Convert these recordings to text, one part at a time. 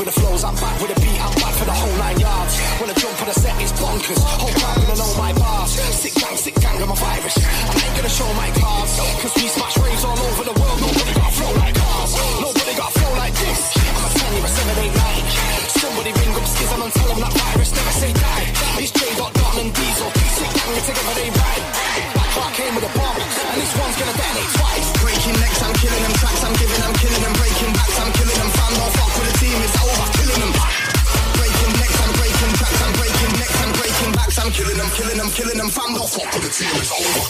with the flows, I'm back with the beat, I'm back for the whole 9 yards. When I jump on the set, it's bonkers. Whole crowd gonna know my bars. Sick gang, I'm a virus. I ain't gonna show my cards, cause we smash waves all over the world. Nobody got a flow like ours. Nobody got a flow like this. I'm a 10 year 789. Somebody ring up Skizman and tell them that virus never say die. It's J. Don and Diesel. Sick gang, together they ride. I came with a bomb, and this one's gonna detonate twice. Breaking necks, I'm killing them. Tracks, I'm giving, I'm killing them. Breaking backs, I'm killing them. Fan, no fuck with the team, it's over. Killing them. Breaking necks, I'm breaking tracks, I'm breaking necks, I'm breaking backs, I'm killing them. Killing them, killing them. Fan, no fuck with the team, it's over.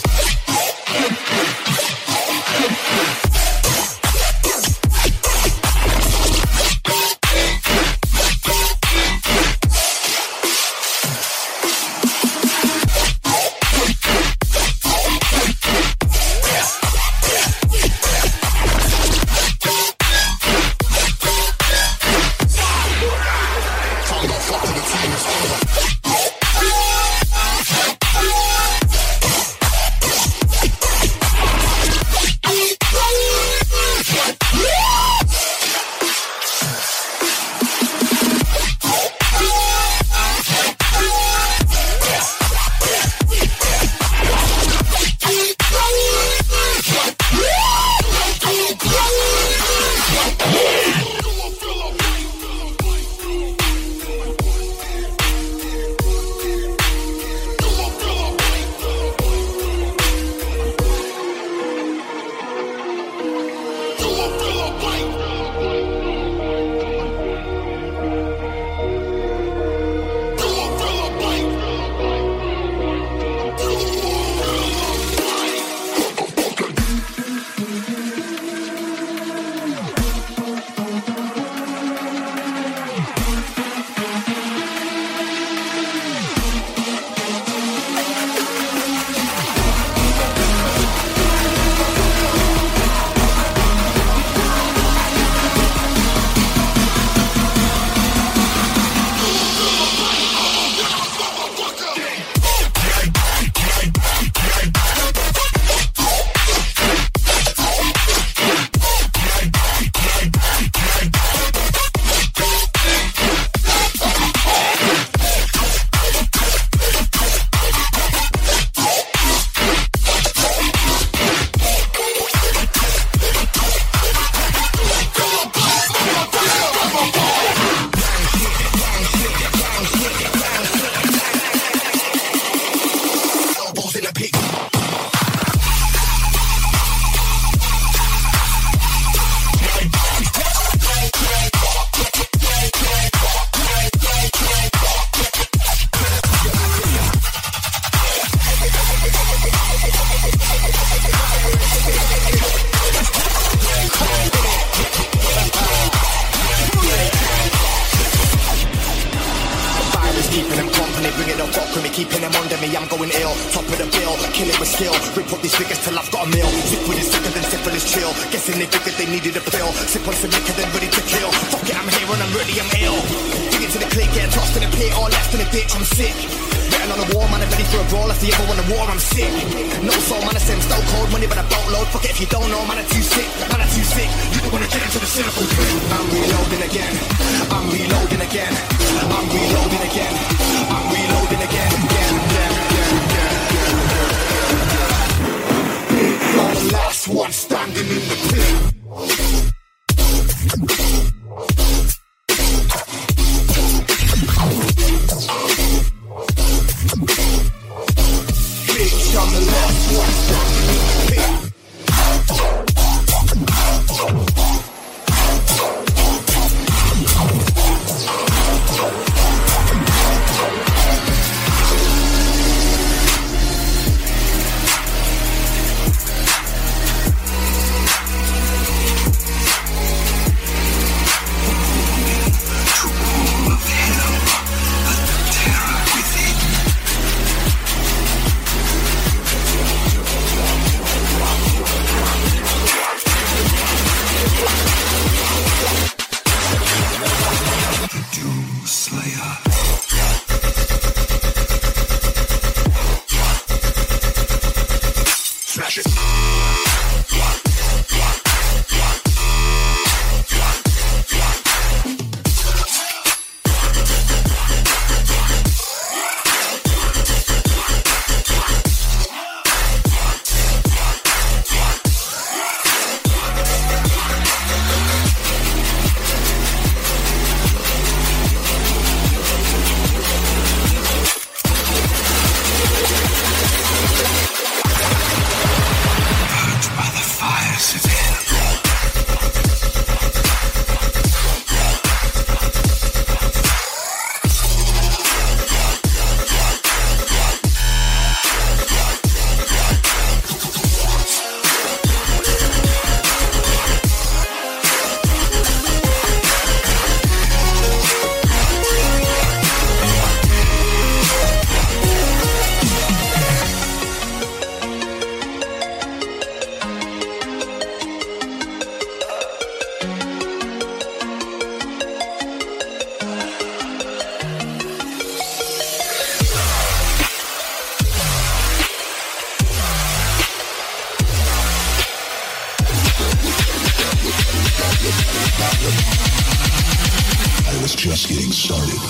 was just getting started.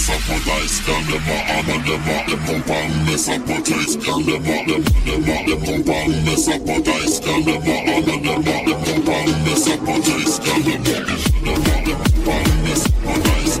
mess up with dice, and them my honor, them no bound mess up with dice, and them no bound mess up with dice, and them my honor, them no bound mess up with dice, and them bound mess up with dice, them bound mess up with dice.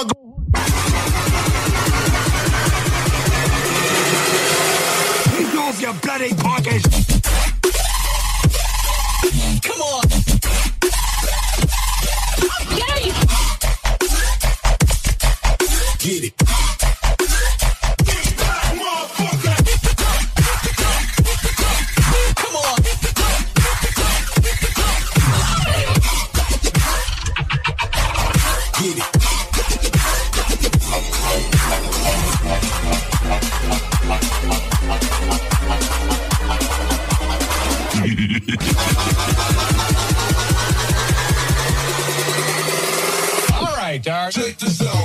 I'ma go. Take off your bloody pockets. Come on. Okay. Get it. Check this out.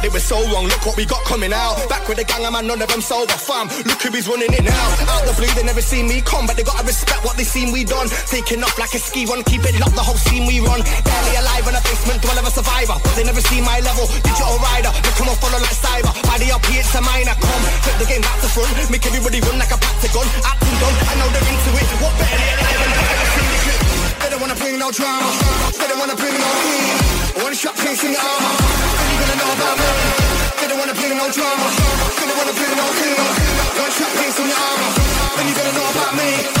out, they were so wrong. Look what we got coming out. Back with the gang, man, none of them sober, fam. Look who he's running it now. Out the blue, they never seen me come, but they gotta respect what they seen we done. Taking off like a ski run, keep it locked, the whole scene we run. Barely alive in a basement dweller, a survivor, but they never seen my level. Digital rider, they come and follow like cyber. By the RP, it's a minor. Come, flip the game back to front, make everybody run like a pack to gun. Acting done, I know they're into it. What better than it? They don't wanna bring no drama. They don't wanna bring no heat. One shot pacing armor. Are you gonna know about me? They don't wanna bring no drama. They don't wanna bring no heat. One shot pacing armor. Are you gonna know about me?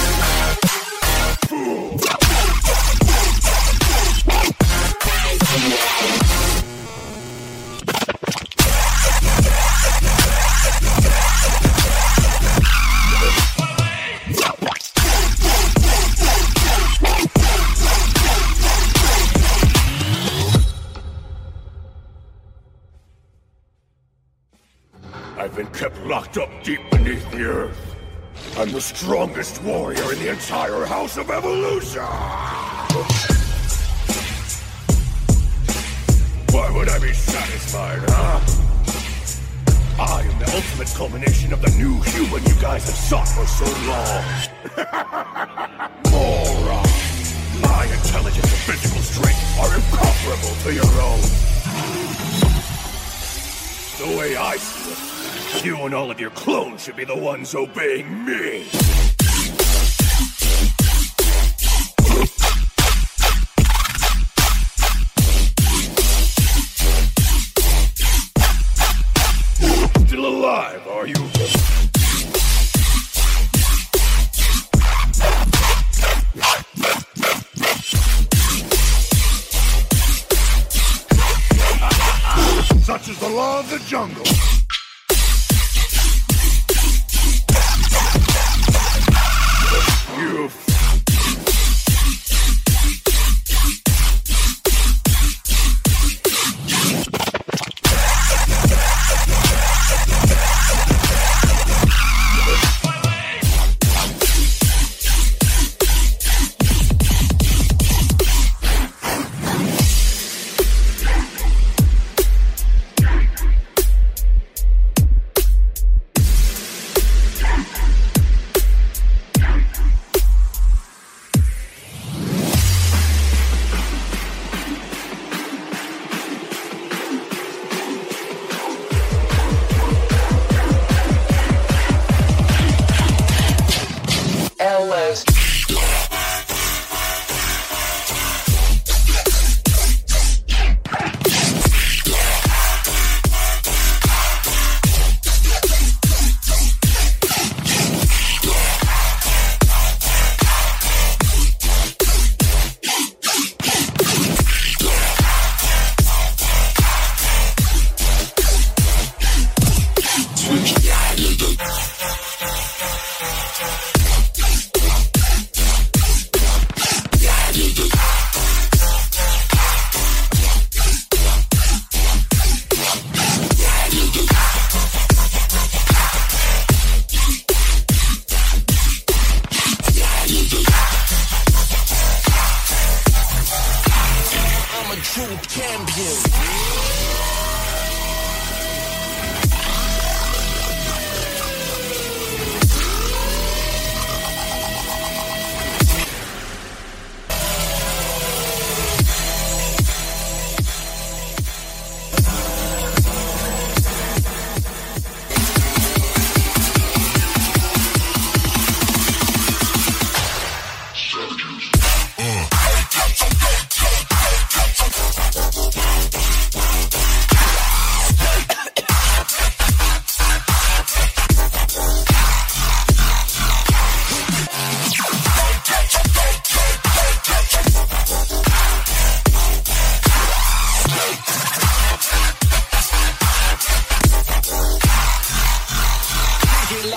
I'm the strongest warrior in the entire House of Evolution! Why would I be satisfied, huh? I am the ultimate culmination of the new human you guys have sought for so long. Moron! My intelligence and physical strength are incomparable to your own. The way I see it, you and all of your clones should be the ones obeying me! Still alive, are you? Such is the law of the jungle!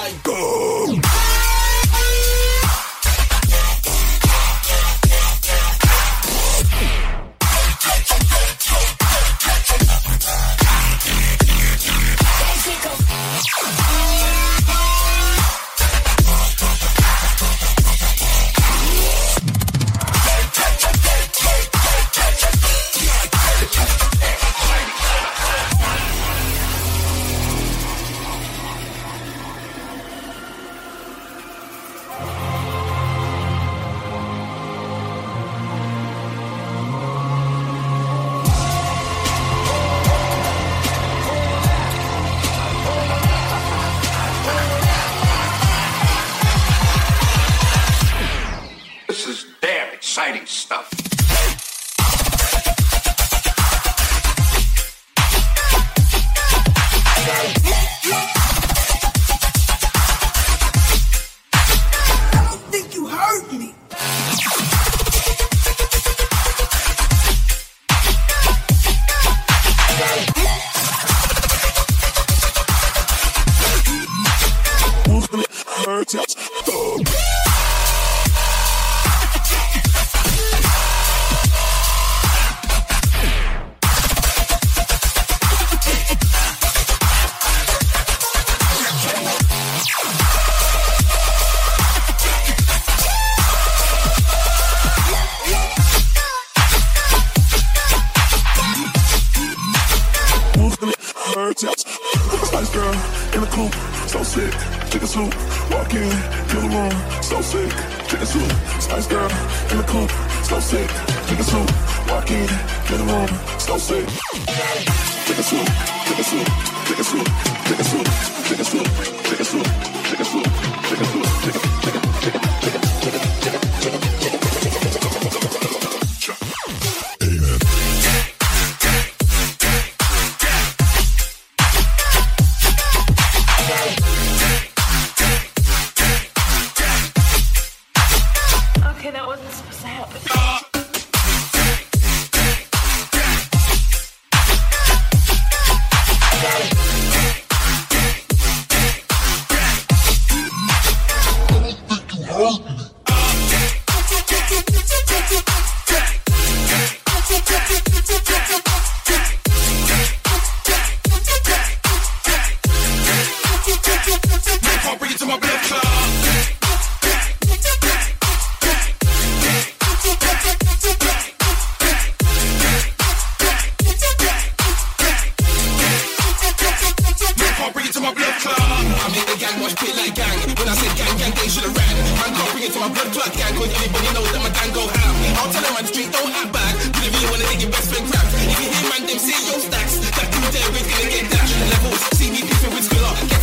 I go. Exciting stuff. I don't think you heard me. Spice girl in the coop, so sick, chicken soup. Walk in, feel the room, so sick, chicken soup. Spice girl in the coop, so sick, chicken soup. Walk in, feel the room, so sick. Chicken soup, chicken soup, chicken soup, chicken soup, chicken soup, chicken soup, chicken soup, chicken soup, chicken, chicken, chicken, chicken, chicken, chicken, chicken. Yo, stacks, that dude there is gonna get dashed. Levels, see me beefing with Skilla.